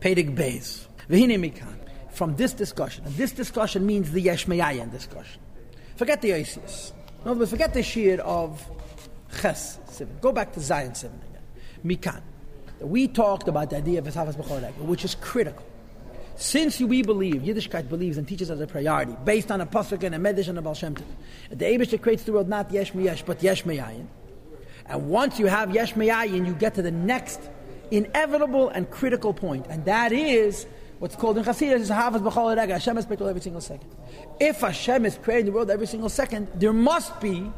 Perek Beis. V'hine mikan. From this discussion, and this discussion means the Yeshmeyayin discussion. Forget the Oisius. No, but forget the shear of Ches 7. Go back to Zion 7 again. Mikan. We talked about the idea of Ishafas Bechoraik, which is critical. Since we believe, Yiddishkeit believes and teaches as a priority, based on a Pasuk and a Medish and a Baal Shemtov, the Eibishted creates the world not yesh me yesh, but yesh may ayin. And once you have yesh may ayin, you get to the next inevitable and critical point, and that is what's called in Chassidus is Hashkacha Pratis. Hashem is spiritual every single second. If Hashem is creating the world every single second, there must be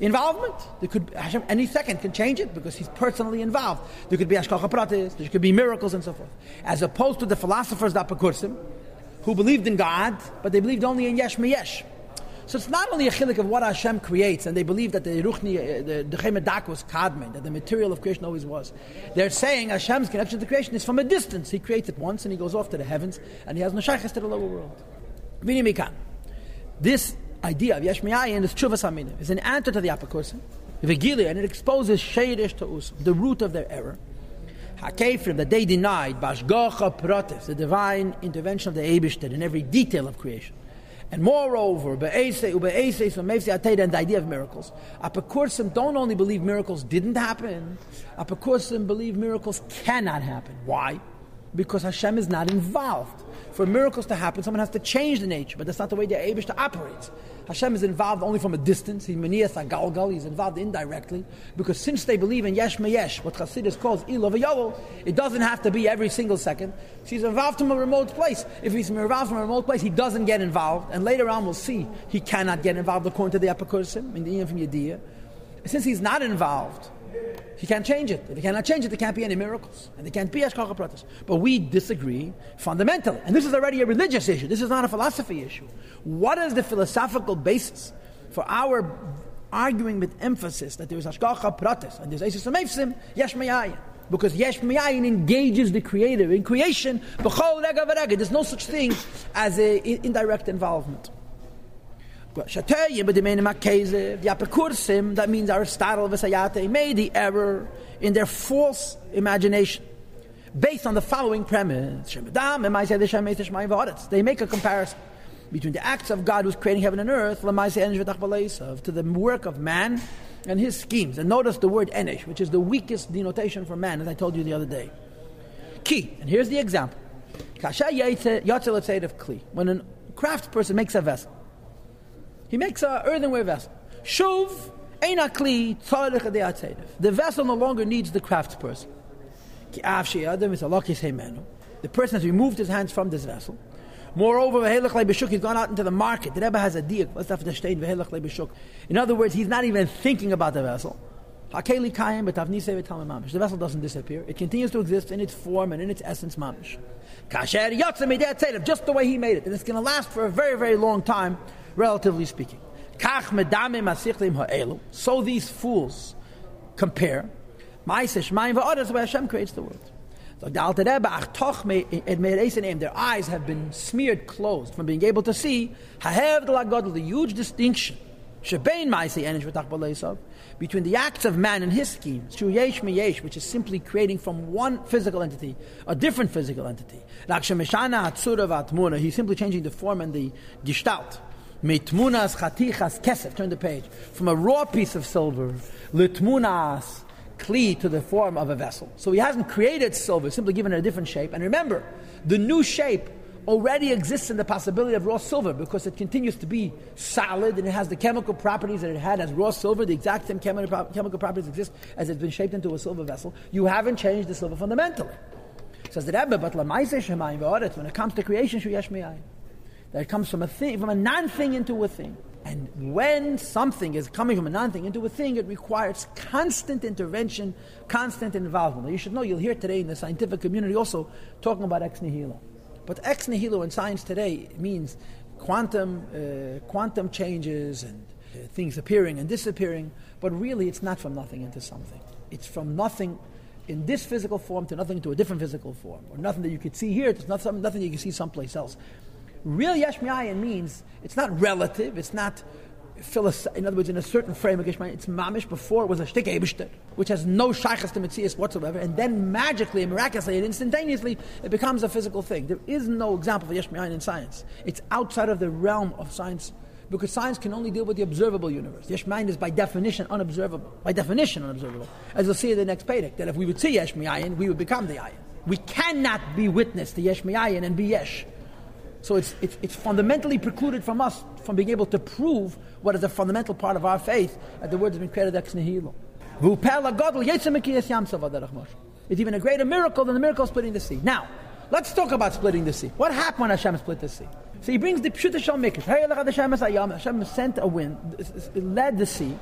involvement. There could be, Hashem any second can change it because he's personally involved. There could be Hashkacha Pratis, there could be miracles and so forth. As opposed to the philosophers, the apikorsim, who believed in God, but they believed only in yesh me yesh. So it's not only a chilek of what Hashem creates, and they believe that the ruchni, the chemedak was kadmen, that the material of creation always was. They're saying Hashem's connection to creation is from a distance. He creates it once, and he goes off to the heavens, and he has no shaykhest to the lower world. Vini this idea of yesh me ayin is tshuvas aminim. It's an answer to the apikorsim, v'gili, and it exposes sheidish to us, the root of their error. HaKefrim, that they denied b'ashgacha pratis, the divine intervention of the Eibishted in every detail of creation. And moreover, and the idea of miracles. Apikorsim don't only believe miracles didn't happen, apikorsim believe miracles cannot happen. Why? Because Hashem is not involved. For miracles to happen, someone has to change the nature, but that's not the way the Eibush operates. Hashem is involved only from a distance. He's involved indirectly, because since they believe in yesh me yesh, what Chassidus calls ilo v'yolo, it doesn't have to be every single second. So he's involved from a remote place. If he's involved from a remote place, he doesn't get involved. And later on we'll see he cannot get involved according to the apikorsim in the Iyam from Yediyah. Since he's not involved, he can't change it. If he cannot change it, there can't be any miracles. And there can't be Hashkacha Pratis. But we disagree fundamentally. And this is already a religious issue. This is not a philosophy issue. What is the philosophical basis for our arguing with emphasis that there is Hashkacha Pratis and there is yesh may ayin? Because yesh may ayin engages the Creator in creation. B'chol rega v'rega. There's no such thing as an indirect involvement. The apikorsim, that means Aristotle Vesayate, made the error in their false imagination based on the following premise. They make a comparison between the acts of God who's creating heaven and earth to the work of man and his schemes. And notice the word enish, which is the weakest denotation for man, as I told you the other day. Key, and here's the example. When a craftsperson makes a vessel, he makes an earthenware vessel. Shuv eina kli tzarich adei atzedev. The vessel no longer needs the craftsperson. Ki av she'adam is alakis heimenu. The person has removed his hands from this vessel. Moreover, v'helach le'bishuk, he's gone out into the market. The Rebbe has a diuk. V'helach le'bishuk. In other words, he's not even thinking about the vessel. Hakeli kayim b'tavnisei v'talmei mamish. The vessel doesn't disappear. It continues to exist in its form and in its essence mamish. Kasher yotze midei atzedev, just the way he made it, and it's going to last for a very, very long time. Relatively speaking. So these fools compare where Hashem creates the world. Their eyes have been smeared closed from being able to see the huge distinction between the acts of man and his schemes, which is simply creating from one physical entity a different physical entity. He's simply changing the form and the gestalt. Mitmunas chatichas kesef. Turn the page. From a raw piece of silver, litmunas kli, to the form of a vessel. So he hasn't created silver, simply given it a different shape. And remember, the new shape already exists in the possibility of raw silver because it continues to be solid and it has the chemical properties that it had as raw silver. The exact same chemical properties exist as it's been shaped into a silver vessel. You haven't changed the silver fundamentally. Says the Rebbe, but lamaiseh shemayim v'aretz. When it comes to creation, shu yesh me'ayin. That it comes from a thing, from a non-thing into a thing. And when something is coming from a non-thing into a thing, it requires constant intervention, constant involvement. Now you should know, you'll hear today in the scientific community also talking about ex nihilo. But ex nihilo in science today means quantum changes and things appearing and disappearing. But really it's not from nothing into something. It's from nothing in this physical form to nothing to a different physical form. Or nothing that you could see here, it's not nothing that you can see someplace else. Real yesh meyayin means it's not relative, it's not in other words, in a certain frame of Yeshmeyayin, it's mamish. Before it was a shtik Eibishted, which has no shaykhest to metzius whatsoever, and then magically and miraculously and instantaneously it becomes a physical thing. There is no example of Yeshmeyayin in science. It's outside of the realm of science, because science can only deal with the observable universe. Yeshmeyayin is by definition unobservable. As we'll see in the next perek, that if we would see Yeshmeyayin, we would become the ayin. We cannot be witness to Yeshmeyayin and be yesh. So it's fundamentally precluded from us from being able to prove what is a fundamental part of our faith, that the word has been created ex nihilo. It's even a greater miracle than the miracle of splitting the sea. Now, let's talk about splitting the sea. What happened when Hashem split the sea? So he brings the Pshut Sham mikdash. Hashem sent a wind, led the sea,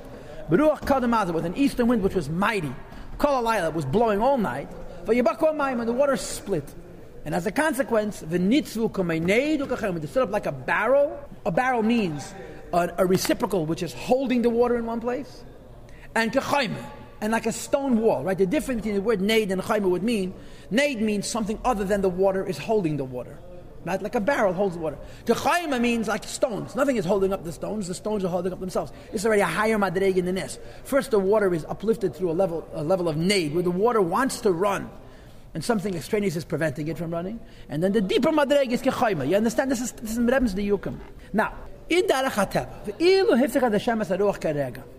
with an eastern wind which was mighty. Kol was blowing all night. And the water split. And as a consequence, the nitzvukomey neid they stood up like a barrel. A barrel means a reciprocal which is holding the water in one place, and kechaimah, and like a stone wall. Right? The difference between the word neid and kechaimah would mean neid means something other than the water is holding the water. Right? Like a barrel holds the water. Kechaimah means like stones. Nothing is holding up the stones. The stones are holding up themselves. It's already a higher madreig in the nes. First, the water is uplifted through a level of neid, where the water wants to run, and something extraneous is preventing it from running. And then the deeper madreig is kechaimah. You understand? This is m'remzdiyukim. Now, iddara chatev.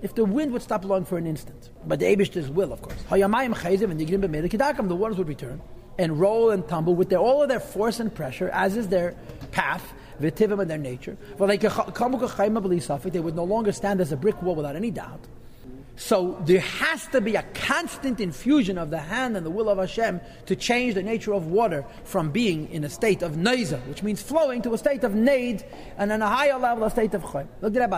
If the wind would stop blowing for an instant, but the Eibishted will, of course, the waters would return and roll and tumble with all of their force and pressure, as is their path, v'tivim, and their nature. They would no longer stand as a brick wall without any doubt. So there has to be a constant infusion of the hand and the will of Hashem to change the nature of water from being in a state of neiza, which means flowing, to a state of neid, and on a higher level, a state of chayim. Look at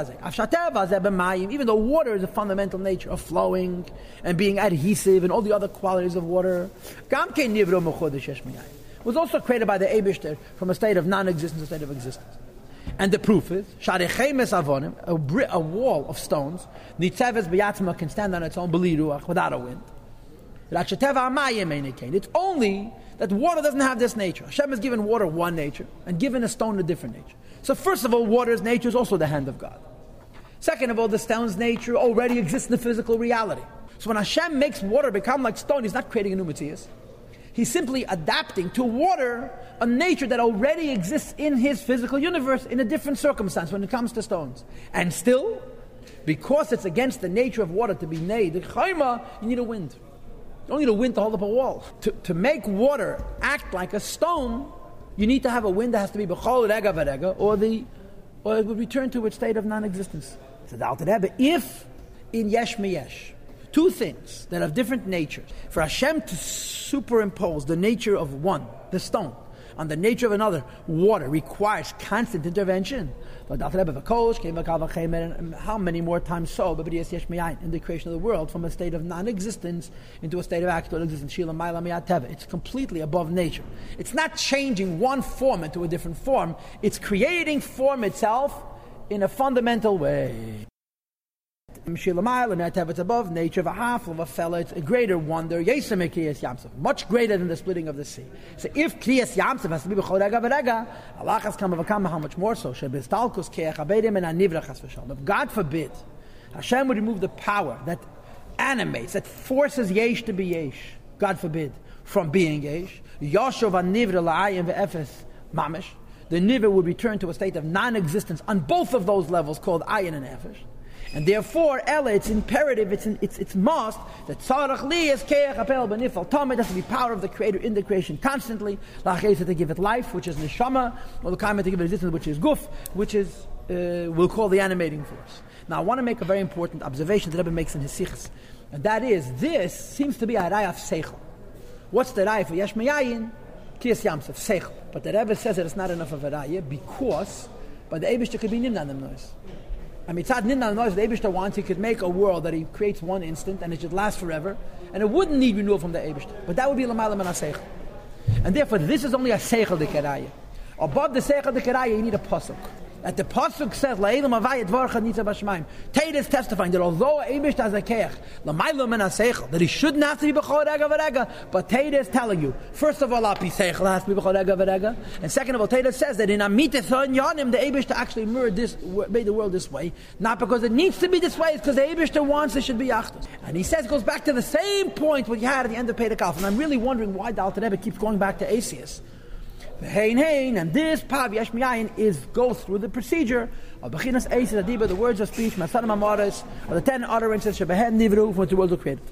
that. Even though water is a fundamental nature of flowing and being adhesive and all the other qualities of water, was also created by the Eibishter from a state of non-existence to a state of existence. And the proof is, a wall of stones, can stand on its own, without a wind. It's only that water doesn't have this nature. Hashem has given water one nature, and given a stone a different nature. So first of all, water's nature is also the hand of God. Second of all, the stone's nature already exists in the physical reality. So when Hashem makes water become like stone, He's not creating a new metzius. He's simply adapting to water a nature that already exists in his physical universe in a different circumstance when it comes to stones. And still, because it's against the nature of water to be neid, you need a wind. You don't need a wind to hold up a wall. To make water act like a stone, you need to have a wind that has to be b'chol rega v'rega, or it would return to its state of non-existence. It's a doubt that if in yesh me yesh, two things that have different natures. For Hashem to superimpose the nature of one, the stone, on the nature of another, water, requires constant intervention. How many more times so? In the creation of the world, from a state of non-existence into a state of actual existence. It's completely above nature. It's not changing one form into a different form. It's creating form itself in a fundamental way. It's above nature of a half of a fella. It's a greater wonder, much greater than the splitting of the sea. So if kriyas yamsov has to be b'chol rega v'rega, Allah has come v'kama, how much more so? If God forbid, Hashem would remove the power that animates, that forces yesh to be yesh, God forbid, from being yesh, yashov ha'nivra la'ayin ve'efes mamish, the nivra would return to a state of non-existence on both of those levels called ayin and efesh. And therefore, Ella, it's imperative, it's must, that tzarach li is keach apel benifal tamid, has to be power of the Creator in the creation constantly. Lachayis to give it life, which is neshama, or the kaimah to give it existence, which is guf, which is, we'll call the animating force. Now, I want to make a very important observation that Rebbe makes in his Sichas, and that is, this seems to be a raya of seichel. What's the raya for Yeshmeyayin? Kriyas Yamsov, seichel. But the Rebbe says that it's not enough of a raya, because, but the Eibishter could be nimnan them noise. I mean, tzad nimnan noise, the Eibishter wants, he could make a world that he creates one instant and it should last forever, and it wouldn't need renewal from the Eibishter. But that would be l'malam and seichel. And therefore, this is only a seichel dekaraya. Above the seichel dekaraya, you need a pasuk. That the Pasuk says, La'elam avayet varcha nitzav b'shemaim. Tate is testifying that although Eibishted has a keich, L'maylam and a seichel, that he shouldn't have to be b'chol rega v'rega, but Tate is telling you, first of all, api seichel has to be b'chol rega v'rega, and second of all, Tate says that in Amitithon Yanim, the Eibishted actually mirrored this, made the world this way, not because it needs to be this way, it's because the Eibishted wants it should be yachtos. And he says, goes back to the same point what you had at the end of Perek Aleph, and I'm really wondering why the Alter Rebbe keeps going back to Asius. The hein, and this pav Yeshmeyayin goes through the procedure of Bechinas Eis Adiba, the words of speech, Masanim Amaris, or the 10 utterances Shebehen Nivru from which the world was created.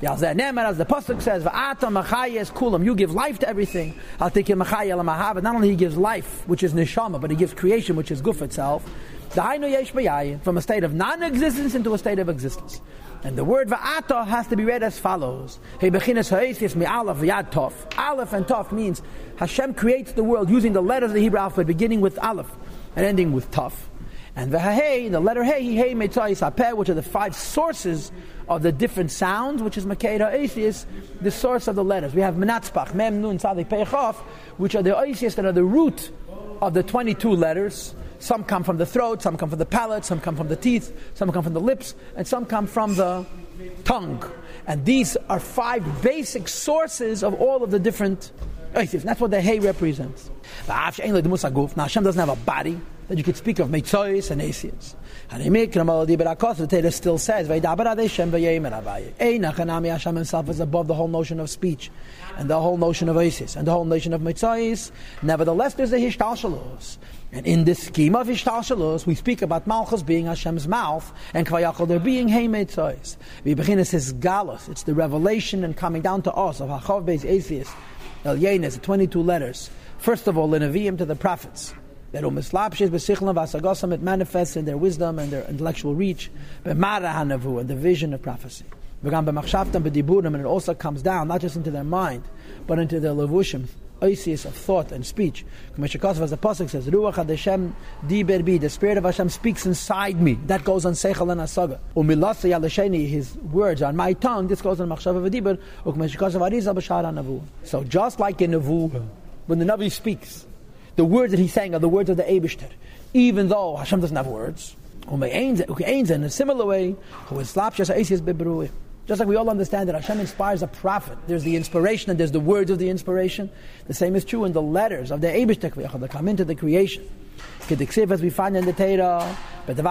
The Alzeh Nemer, as the Pasuk says, Va'atam Machayes Kulam, you give life to everything. Al Tikim Machayel Amahav, not only he gives life, which is Neshama, but he gives creation, which is Guf itself. The Hainu Yeshmeyayin, from a state of non-existence into a state of existence. And the word va'ata has to be read as follows. Hey, bechinas ha'esis mi aleph v'yad tov. Aleph and tov means Hashem creates the world using the letters of the Hebrew alphabet, beginning with aleph and ending with tov. And v'ha'hei, the letter hey, metzius ha'peh, which are the 5 sources of the different sounds, which is maked ha'esis, the source of the letters. We have menatzpach, mem, nun, tzadik, peichof, which are the ha'esis that are the root of the 22 letters. Some come from the throat, some come from the palate, some come from the teeth, some come from the lips, and some come from the tongue. And these are 5 basic sources of all of the different oisif. That's what the hay represents. Now Hashem doesn't have a body that you could speak of, metzius and asius. The Torah still says, Hashem himself is above the whole notion of speech, and the whole notion of asius, and the whole notion of metzius. Nevertheless, there's a hishtalshalos. And in this scheme of Ishtashalos, we speak about Malchus being Hashem's mouth, and Kvayachol there being Heimetzois. We begin as his galus. It's the revelation and coming down to us of Hachov Beis Atheist, El Yenes, the 22 letters. First of all, Lenavim to the prophets. It manifests in their wisdom and their intellectual reach. And the vision of prophecy. And it also comes down, not just into their mind, but into their levushim, of thought and speech. As the Pasuk says, Ruach Hashem diber bi, the Spirit of Hashem speaks inside me. That goes on Seichel and Asaga. Umilasa Yalasheni, his words on my tongue, this goes on Machshava V'Dibur. So just like in Nevu, when the Navi speaks, the words that he's saying are the words of the Eibishter, even though Hashem doesn't have words. In a similar way, just like we all understand that Hashem inspires a prophet, there's the inspiration and there's the words of the inspiration. The same is true in the letters of the Eibishted that come into the creation. As we find in the Torah, the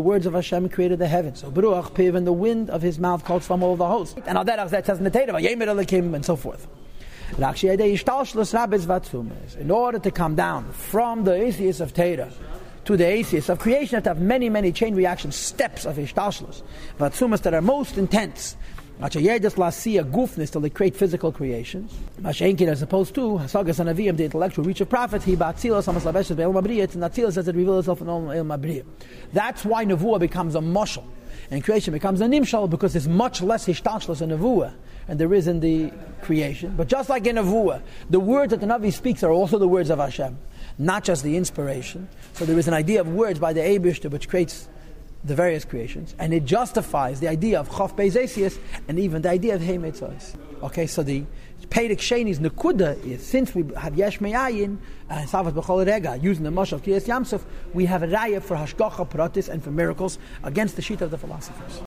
words of Hashem created the heavens. So Beruach Piv, and the wind of his mouth calls from all the host. And all that says in the Torah, and so forth. In order to come down from the atheists of Torah to the atheists of creation, have to have many, many chain reaction steps of Ishtashlus, Vatsumas that are most intense. Gufness till they create physical creations. Mashenkin, as opposed to Hasagas and Avim, the intellectual reach of prophets, he Batzilas Hamas Labeshes Be'el Mabriyat, and Atzilas says it reveals itself in all El Mabriyat. That's why Nevuah becomes a moshel, and creation becomes a nimshal, because there's much less Ishtashlus in Nevuah and there is in the creation. But just like in Nevuah, the words that the Navi speaks are also the words of Hashem, not just the inspiration. So there is an idea of words by the Eibishter which creates the various creations, and it justifies the idea of Chof Beis Asius, and even the idea of Hei Metzois. Okay, so the Perek Sheni's Nekuda is, since we have Yesh may ayin and Ishafas Bechoraik, using the Mosh of Kriyas Yamsuf, we have a Raya for Hashkacha Pratis and for miracles against the sheet of the philosophers.